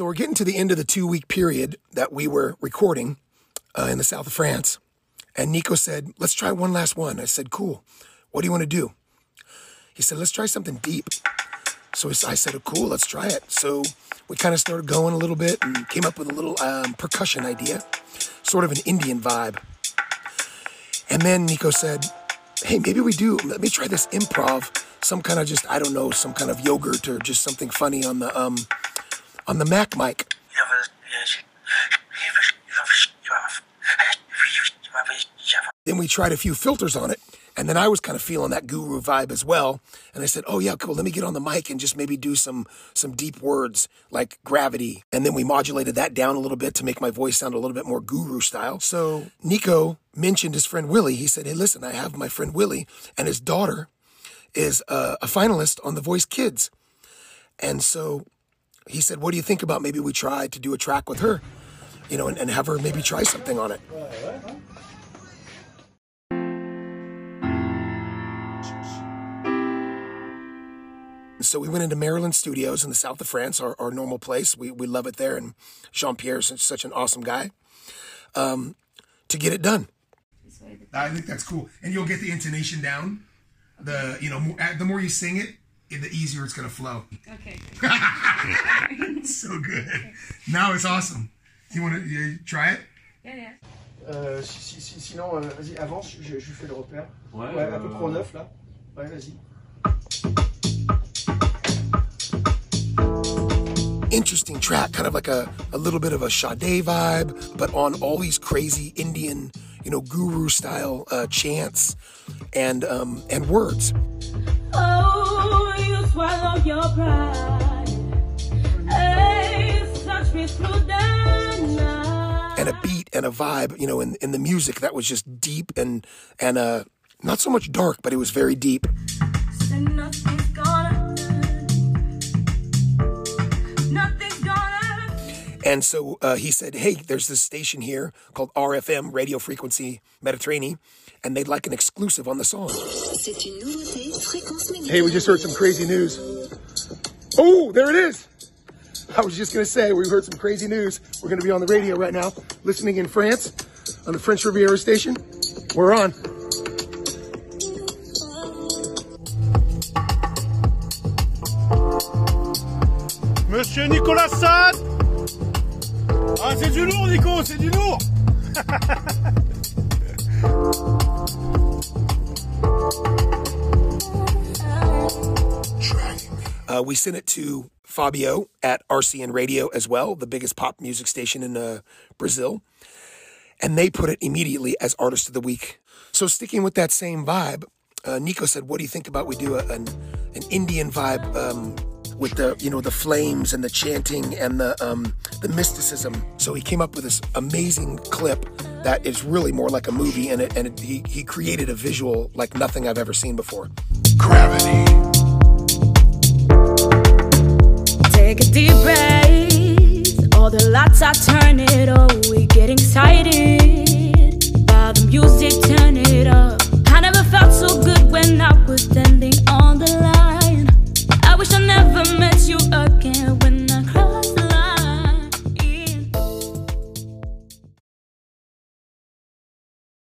So we're getting to the end of the 2-week period that we were recording in the south of France. And Nico said, let's try one last one. I said, cool. What do you want to do? He said, let's try something deep. So I said, oh, cool, let's try it. So we kind of started going a little bit and came up with a little percussion idea, sort of an Indian vibe. And then Nico said, hey, maybe we do. Let me try this improv, some kind of just, I don't know, some kind of yogurt or just something funny on the Mac mic. Then we tried a few filters on it. And then I was kind of feeling that guru vibe as well. And I said, oh, yeah, cool. Let me get on the mic and just maybe do some deep words like gravity. And then we modulated that down a little bit to make my voice sound a little bit more guru style. So Nico mentioned his friend Willie. He said, hey, listen, I have my friend Willie, and his daughter is a finalist on The Voice Kids. And so he said, what do you think about maybe we try to do a track with her, you know, and have her maybe try something on it. So we went into Maryland Studios in the south of France, our normal place. We love it there, and Jean-Pierre is such an awesome guy, to get it done. I think that's cool. And you'll get the intonation down. The, you know, the more you sing it, the easier it's going to flow. Okay. So good. Okay. Now it's awesome. Do you want to try it? Yeah. Sinon, vas-y, avance, je fais le repère. Ouais, un peu pro neuf, là. Ouais, vas-y. Interesting track, kind of like a little bit of a Sade vibe, but on all these crazy Indian, you know, guru style chants and words. Oh, you swallow your pride. Hey, such me through the night. And a beat and a vibe, you know, in the music that was just deep and not so much dark, but it was very deep. And so he said, hey, there's this station here called RFM, Radio Frequency Mediterranean, and they'd like an exclusive on the song. Hey, we just heard some crazy news. Oh, there it is. I was just going to say, we heard some crazy news. We're going to be on the radio right now, listening in France on the French Riviera station. We're on. Monsieur Nicolas Sade. Ah, c'est du lourd, Nico, c'est du lourd. We sent it to Fabio at RCN Radio as well, the biggest pop music station in Brazil. And they put it immediately as Artist of the Week. So sticking with that same vibe, Nico said, what do you think about we do an Indian vibe with the, you know, the flames and the chanting and the mysticism. So he came up with this amazing clip that is really more like a movie, and he created a visual like nothing I've ever seen before. Gravity. Take a deep breath. All the lights are turning. Oh, we get excited by the music turning.